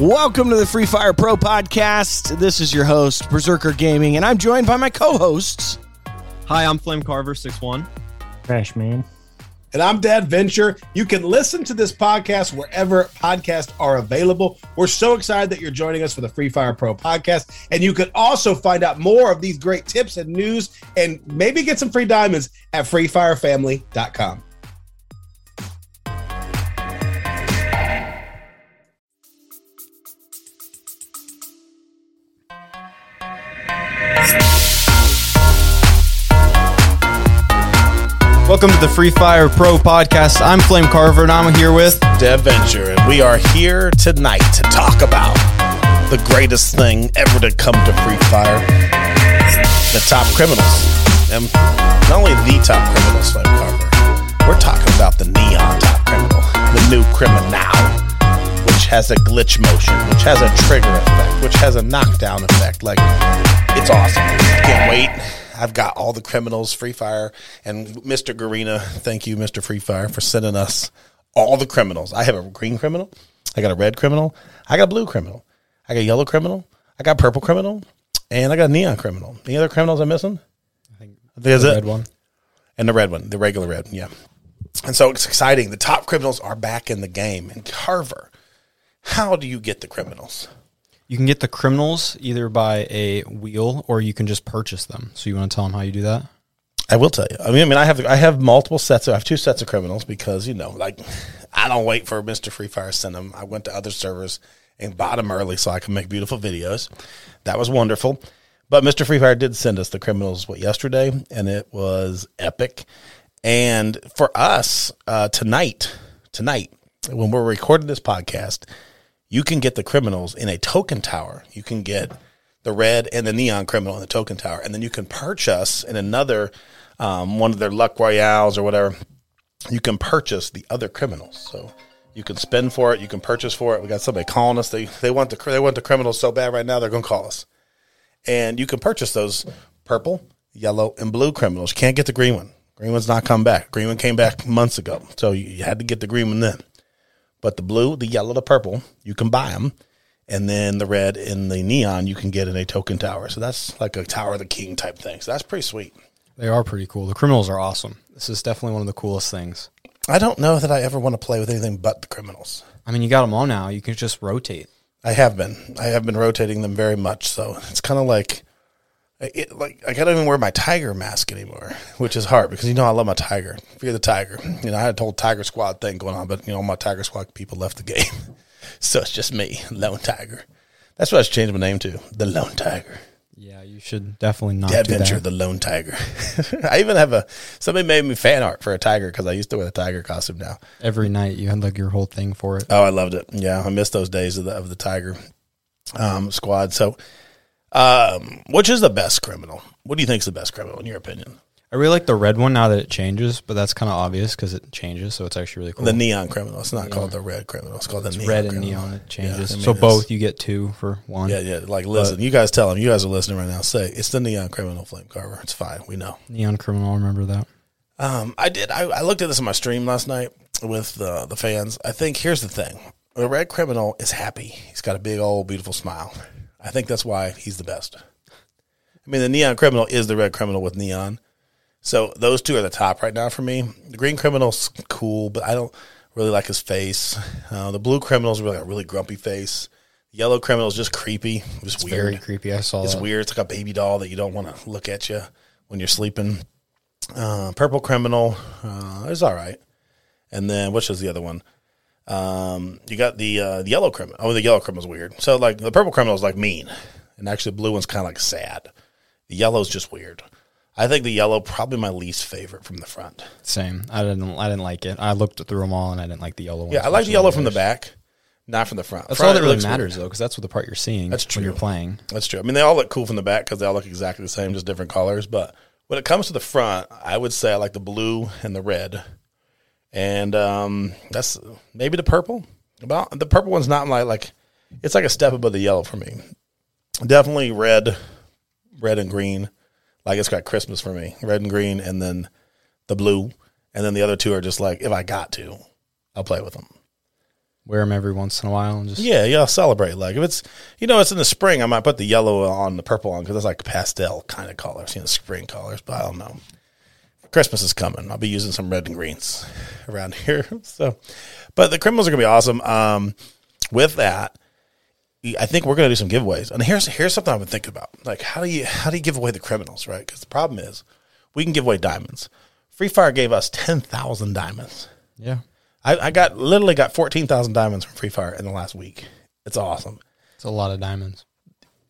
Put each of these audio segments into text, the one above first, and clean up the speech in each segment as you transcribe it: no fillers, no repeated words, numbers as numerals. Welcome to the Free Fire Pro Podcast. This is your host, Berserker Gaming, and I'm joined by my co-hosts. Hi, I'm Flame Carver 61. Crash Man. And I'm Dad Venture. You can listen to this podcast wherever podcasts are available. We're so excited that you're joining us for the Free Fire Pro Podcast. And you can also find out more of these great tips and news and maybe get some free diamonds at FreeFireFamily.com. Welcome to the Free Fire Pro Podcast. I'm Flame Carver, and I'm here with Dev Venture, and we are here tonight to talk about the greatest thing ever to come to Free Fire, the Top Criminals. And not only the Top Criminals, Flame Carver, we're talking about the Neon Top Criminal, the new criminal, which has a glitch motion, which has a trigger effect, which has a knockdown effect. Like, it's awesome. Can't wait. I've got all the criminals, Free Fire, and Mr. Garena. Thank you, Mr. Free Fire, for sending us all the criminals. I have a green criminal. I got a red criminal. I got a blue criminal. I got a yellow criminal. I got a purple criminal. And I got a neon criminal. Any other criminals I'm missing? I think there's the red one. And the red one, the regular red one, yeah. And so it's exciting. The Top Criminals are back in the game. And Carver, how do you get the criminals? You can get the criminals either by a wheel or you can just purchase them. So you want to tell them how you do that? I will tell you. I mean, I have multiple sets. I have two sets of criminals because, you know, like, I don't wait for Mr. Free Fire to send them. I went to other servers and bought them early so I could make beautiful videos. That was wonderful. But Mr. Free Fire did send us the criminals yesterday, and it was epic. And for us tonight, when we're recording this podcast, you can get the criminals in a token tower. You can get the red and the neon criminal in the token tower. And then you can purchase in another one of their Luck Royales or whatever. You can purchase the other criminals. So you can spend for it. You can purchase for it. We got somebody calling us. They want the criminals so bad right now they're going to call us. And you can purchase those purple, yellow, and blue criminals. You can't get the green one. Green one's not come back. Green one came back months ago. So you had to get the green one then. But the blue, the yellow, the purple, you can buy them. And then the red and the neon you can get in a token tower. So that's like a Tower of the King type thing. So that's pretty sweet. They are pretty cool. The criminals are awesome. This is definitely one of the coolest things. I don't know that I ever want to play with anything but the criminals. I mean, you got them all now. You can just rotate. I have been rotating them very much. So it's kind of like, I can't even wear my tiger mask anymore, which is hard because, you know, I love my tiger. Fear the tiger. You know, I had a whole tiger squad thing going on, but, you know, all my tiger squad people left the game. So it's just me, Lone Tiger. That's what I should change my name to, the Lone Tiger. Yeah, you should definitely not Dad do Venture, that. The Lone Tiger. I even have somebody made me fan art for a tiger because I used to wear the tiger costume now. Every night you had like your whole thing for it. Oh, I loved it. Yeah, I miss those days of the tiger squad. So, which is the best criminal? What do you think is the best criminal in your opinion? I really like the red one now that it changes, but that's kind of obvious because it changes, so it's actually really cool. The neon criminal. It's not called the red criminal. It's called the neon red criminal. And neon. It changes. Yeah, I mean, so both you get two for one. Yeah, yeah. Like, listen, you guys tell them. You guys are listening right now. Say, it's the neon criminal, Flame Carver. It's fine. We know. Neon criminal. I remember that. I did. I looked at this in my stream last night with the fans. I think here's the thing. The red criminal is happy. He's got a big, old, beautiful smile. I think that's why he's the best. I mean, the neon criminal is the red criminal with neon. So those two are the top right now for me. The green criminal's cool, but I don't really like his face. The blue criminal's really a really grumpy face. The yellow criminal's just creepy. It's weird. Very creepy. I saw it. It's weird. It's like a baby doll that you don't want to look at you when you're sleeping. Purple criminal is all right. And then, which is the other one? You got the yellow criminal. Oh, the yellow criminal's weird. So, like, the purple criminal is, like, mean. And actually, the blue one's kind of, like, sad. The yellow's just weird. I think the yellow, probably my least favorite from the front. Same. I didn't like it. I looked through them all, and I didn't like the yellow one. Yeah, I like the yellow from the back, not from the front. That's all that really matters, though, because that's what the part you're seeing when you're playing. That's true. I mean, they all look cool from the back because they all look exactly the same, just different colors. But when it comes to the front, I would say I like the blue and the red. And that's maybe the purple. About the purple one's not like it's like a step above the yellow for me. Definitely red and green. Like, it's got Christmas for me. Red and green, and then the blue, and then the other two are just like, if I got to, I'll play with them. wear them every once in a while and just yeah, celebrate. Like if it's, you know, it's in the spring, I might put the yellow on, the purple on, because it's like pastel kind of colors, you know, spring colors. But I don't know. Christmas is coming. I'll be using some red and greens around here. So, but the criminals are gonna be awesome. With that, I think we're gonna do some giveaways. And here's something I've been thinking about. Like how do you give away the criminals, right? Because the problem is we can give away diamonds. Free Fire gave us 10,000 diamonds. Yeah. I got 14,000 diamonds from Free Fire in the last week. It's awesome. It's a lot of diamonds.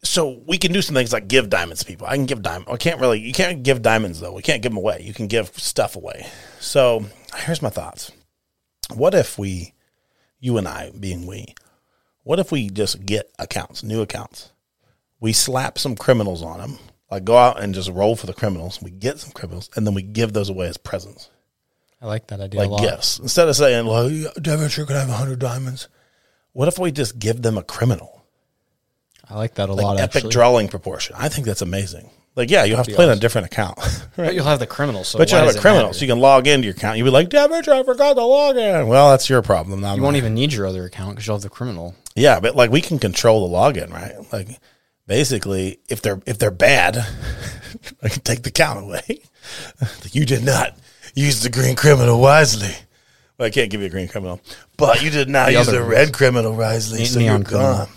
So we can do some things like give diamonds to people. I can give diamonds. You can't give diamonds, though. We can't give them away. You can give stuff away. So here's my thoughts. What if we, you and I being we, what if we just get accounts, new accounts? We slap some criminals on them. Like go out and just roll for the criminals. We get some criminals, and then we give those away as presents. I like that idea. Like a lot. Gifts. Instead of saying, well, Devonshire could have 100 diamonds, what if we just give them a criminal? I like that a lot, actually. Epic drawing proportion. I think that's amazing. Like, yeah, you'll have to play on a different account. Right? But you'll have the criminal. So but you'll have a criminal, so you can log into your account. You'll be like, Devonshire, I forgot to log in. Well, that's your problem. You won't even need your other account because you'll have the criminal. Yeah, but, like, we can control the login, right? Like, basically, if they're bad, I can take the count away. You did not use the green criminal wisely. Well, I can't give you a green criminal, but you did not use the red criminal wisely, so you're gone.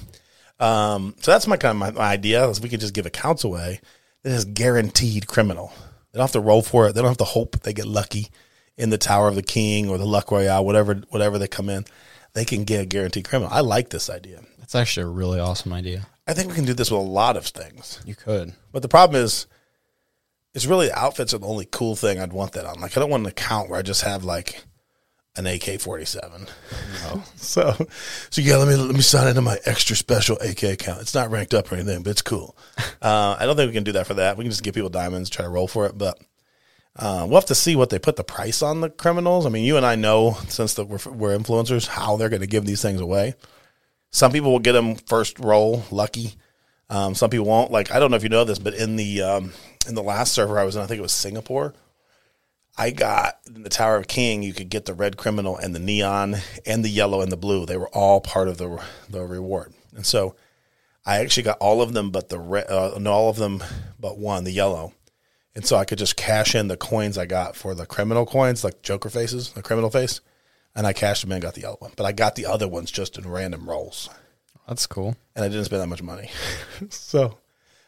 So that's my kind of my idea is we could just give accounts away that is guaranteed criminal. They don't have to roll for it. They don't have to hope they get lucky in the Tower of the King or the Luck Royale, whatever they come in. They can get a guaranteed criminal. I like this idea. That's actually a really awesome idea. I think we can do this with a lot of things. You could. But the problem is, it's really outfits are the only cool thing I'd want that on. Like, I don't want an account where I just have, like, an AK-47. No. So yeah, let me sign into my extra special AK account. It's not ranked up or anything, but it's cool. I don't think we can do that for that. We can just give people diamonds, try to roll for it. But we'll have to see what they put the price on the criminals. I mean, you and I know, since we're influencers, how they're going to give these things away. Some people will get them first roll, lucky. Some people won't. Like, I don't know if you know this, but in the last server I was in, I think it was Singapore, I got in the Tower of King, you could get the red criminal and the neon and the yellow and the blue. They were all part of the reward. And so I actually got all of them but one, the yellow. And so I could just cash in the coins I got for the criminal coins, like Joker faces, the criminal face. And I cashed them in and got the yellow one. But I got the other ones just in random rolls. That's cool. And I didn't spend that much money. So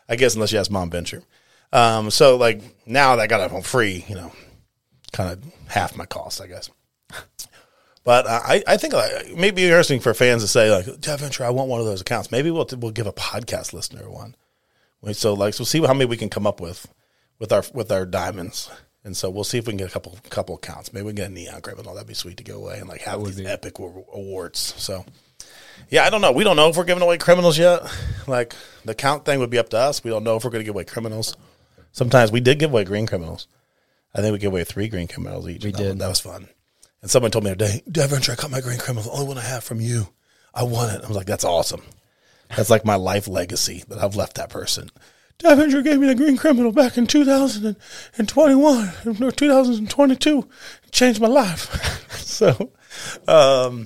I guess unless you ask Mom Venture. So, like, now that I got it on free, you know, kind of half my cost, I guess. But I think it may be interesting for fans to say, like, Dad Venture, I want one of those accounts. Maybe we'll give a podcast listener one. So, like, we'll see how many we can come up with our diamonds. And so we'll see if we can get a couple accounts. Maybe we can get a Neon Criminal. That'd be sweet to go away and, like, have these epic awards. So, yeah, I don't know. We don't know if we're giving away criminals yet. Like, the count thing would be up to us. We don't know if we're going to give away criminals. Sometimes we did give away green criminals. I think we gave away 3 green criminals each. We did. That was fun. And someone told me the other day, Dad Venture, I got my green criminal, the only one I have from you. I won it. I was like, that's awesome. That's like my life legacy that I've left that person. Dad Venture gave me the green criminal back in 2021 or 2022. It changed my life. So yeah,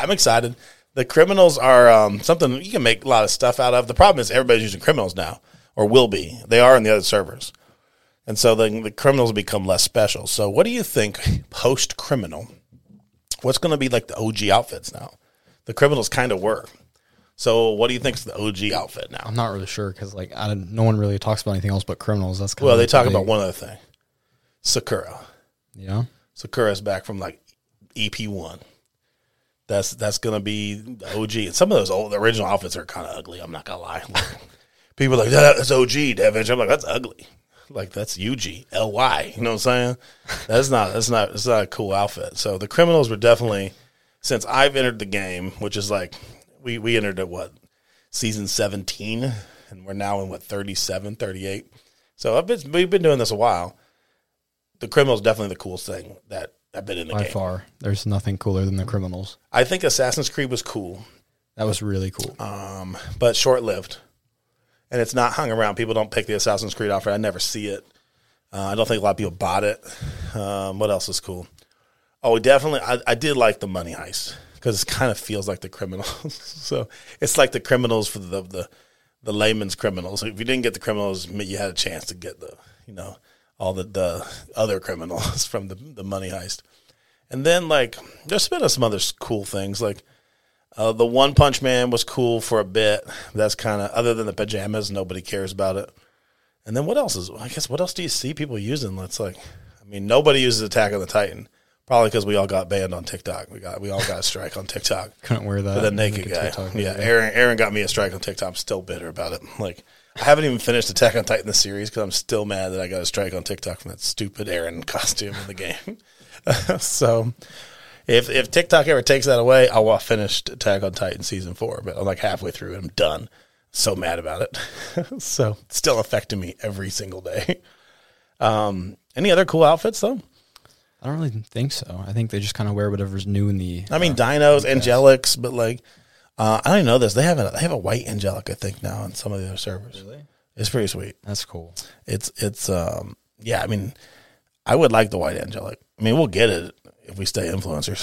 I'm excited. The criminals are something you can make a lot of stuff out of. The problem is everybody's using criminals now. Or will be. They are in the other servers. And so the criminals become less special. So what do you think post-criminal, what's going to be like the OG outfits now? The criminals kind of were. So what do you think is the OG outfit now? I'm not really sure because no one really talks about anything else but criminals. That's kind of they talk about one other thing. Sakura. Yeah. Sakura's back from like EP1. That's going to be the OG. And some of those old original outfits are kind of ugly. I'm not going to lie. People are like, that's OG, Dev Venture. I'm like, that's ugly. Like, that's UG, LY. You know what I'm saying? That's not a cool outfit. So the criminals were definitely, since I've entered the game, which is like, we entered at what? Season 17, and we're now in what, 37, 38. So we've been doing this a while. The criminals definitely the coolest thing that I've been in the game. By far. There's nothing cooler than the criminals. I think Assassin's Creed was cool. That was really cool. But short-lived. And it's not hung around. People don't pick the Assassin's Creed offer. I never see it. I don't think a lot of people bought it. What else is cool? Oh, definitely. I did like the Money Heist. because it kind of feels like the criminals. So it's like the criminals for the layman's criminals. So if you didn't get the criminals, you had a chance to get the, you know, all the other criminals from the money heist. And then, like, there's been some other cool things. Like, the One Punch Man was cool for a bit. That's kind of, other than the pajamas, nobody cares about it. And then what else is, I guess, what else do you see people using? That's like, I mean, nobody uses Attack on the Titan. Probably because we all got banned on TikTok. We all got a strike on TikTok. Couldn't wear that. For the naked guy. Yeah, Aaron got me a strike on TikTok. I'm still bitter about it. Like, I haven't even finished Attack on Titan the series because I'm still mad that I got a strike on TikTok from that stupid Aaron costume in the game. So, if TikTok ever takes that away, I will finish Attack on Titan season 4. But I'm like halfway through and I'm done. So mad about it. So, it's still affecting me every single day. Any other cool outfits though? I don't really think so. I think they just kind of wear whatever's new in the... I mean, dinos, angelics, but like, I don't even know this. They have a white angelic, I think, now on some of the other servers. Really? It's pretty sweet. That's cool. It's yeah, I mean, I would like the white angelic. I mean, we'll get it if we stay influencers.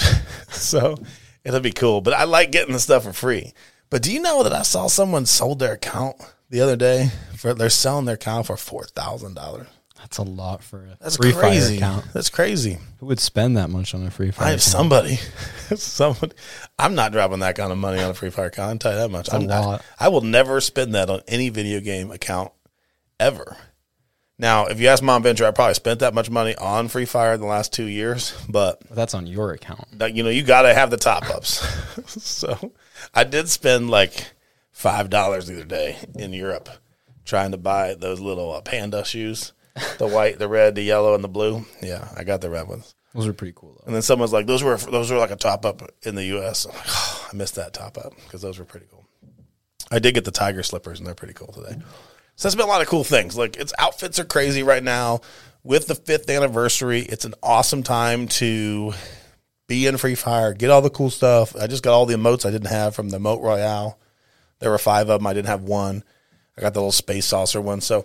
So it'll be cool. But I like getting the stuff for free. But do you know that I saw someone sold their account the other day? They're selling their account for $4,000. That's a lot for a Free Fire account. That's crazy. Who would spend that much on a Free Fire account? I have somebody. I'm not dropping that kind of money on a Free Fire account. I'll tell you that much. I will never spend that on any video game account ever. Now, if you ask Mom Venture, I probably spent that much money on Free Fire in the last 2 years, but that's on your account. You know, you got to have the top-ups. So I did spend like $5 the other day in Europe trying to buy those little panda shoes. The white, the red, the yellow, and the blue. Yeah, I got the red ones. Those are pretty cool, though. And then someone's like, those were like a top-up in the U.S. I'm like, oh, I missed that top-up because those were pretty cool. I did get the tiger slippers, and they're pretty cool today. So that's been a lot of cool things. Like, its outfits are crazy right now. With the 5th anniversary, it's an awesome time to be in Free Fire, get all the cool stuff. I just got all the emotes I didn't have from the Emote Royale. There were 5 of them. I didn't have one. I got the little space saucer one, so...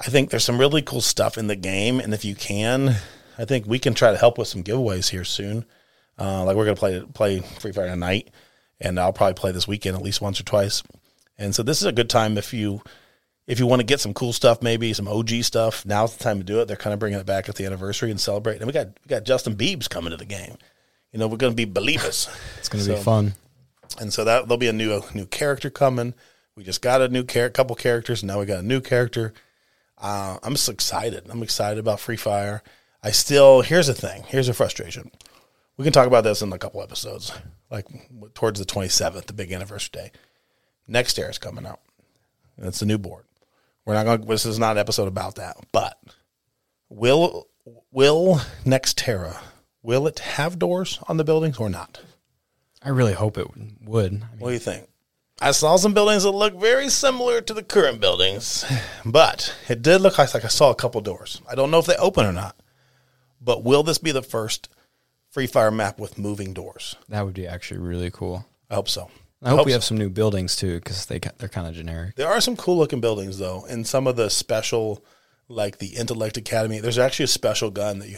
I think there's some really cool stuff in the game, and if you can, I think we can try to help with some giveaways here soon. Like we're going to play Free Fire tonight, and I'll probably play this weekend at least once or twice. And so this is a good time if you want to get some cool stuff, maybe some OG stuff. Now's the time to do it. They're kind of bringing it back at the anniversary and celebrate. And we got Justin Biebs coming to the game. You know, we're going to be believers. It's going to be fun. And so there'll be a new character coming. We just got a new couple characters, and now we got a new character. I'm just excited. I'm excited about Free Fire. Here's the thing. Here's a frustration. We can talk about this in a couple episodes, like towards the 27th, the big anniversary day. Next Era is coming out. And it's a new board. This is not an episode about that, but will next Terra, will it have doors on the buildings or not? I really hope it would. I mean, what do you think? I saw some buildings that look very similar to the current buildings, but it did look like I saw a couple doors. I don't know if they open or not, but will this be the first Free Fire map with moving doors? That would be actually really cool. I hope so. I hope we have some new buildings, too, because they're kind of generic. There are some cool-looking buildings, though, and some of the special, like the Intellect Academy. There's actually a special gun that you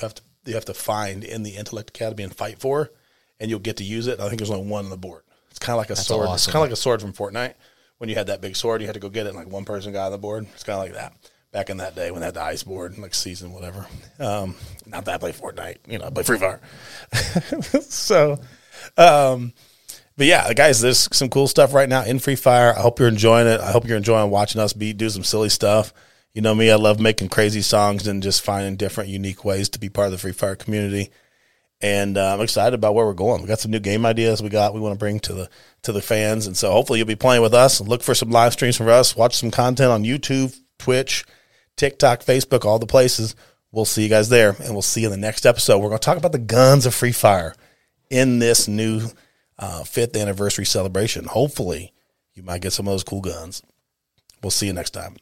have to find in the Intellect Academy and fight for, and you'll get to use it. I think there's only one on the board. It's kind of like a sword. Awesome. It's kind of like a sword from Fortnite. When you had that big sword, you had to go get it, and like one person got on the board. It's kind of like that back in that day when they had the ice board, like season whatever. Not that I play Fortnite, you know, I play Free Fire. So, but yeah, guys, there's some cool stuff right now in Free Fire. I hope you're enjoying it. I hope you're enjoying watching us do some silly stuff. You know me, I love making crazy songs and just finding different, unique ways to be part of the Free Fire community. And I'm excited about where we're going. We got some new game ideas we want to bring to the fans. And so hopefully you'll be playing with us. Look for some live streams from us. Watch some content on YouTube, Twitch, TikTok, Facebook, all the places. We'll see you guys there, and we'll see you in the next episode. We're going to talk about the guns of Free Fire in this new 5th anniversary celebration. Hopefully you might get some of those cool guns. We'll see you next time.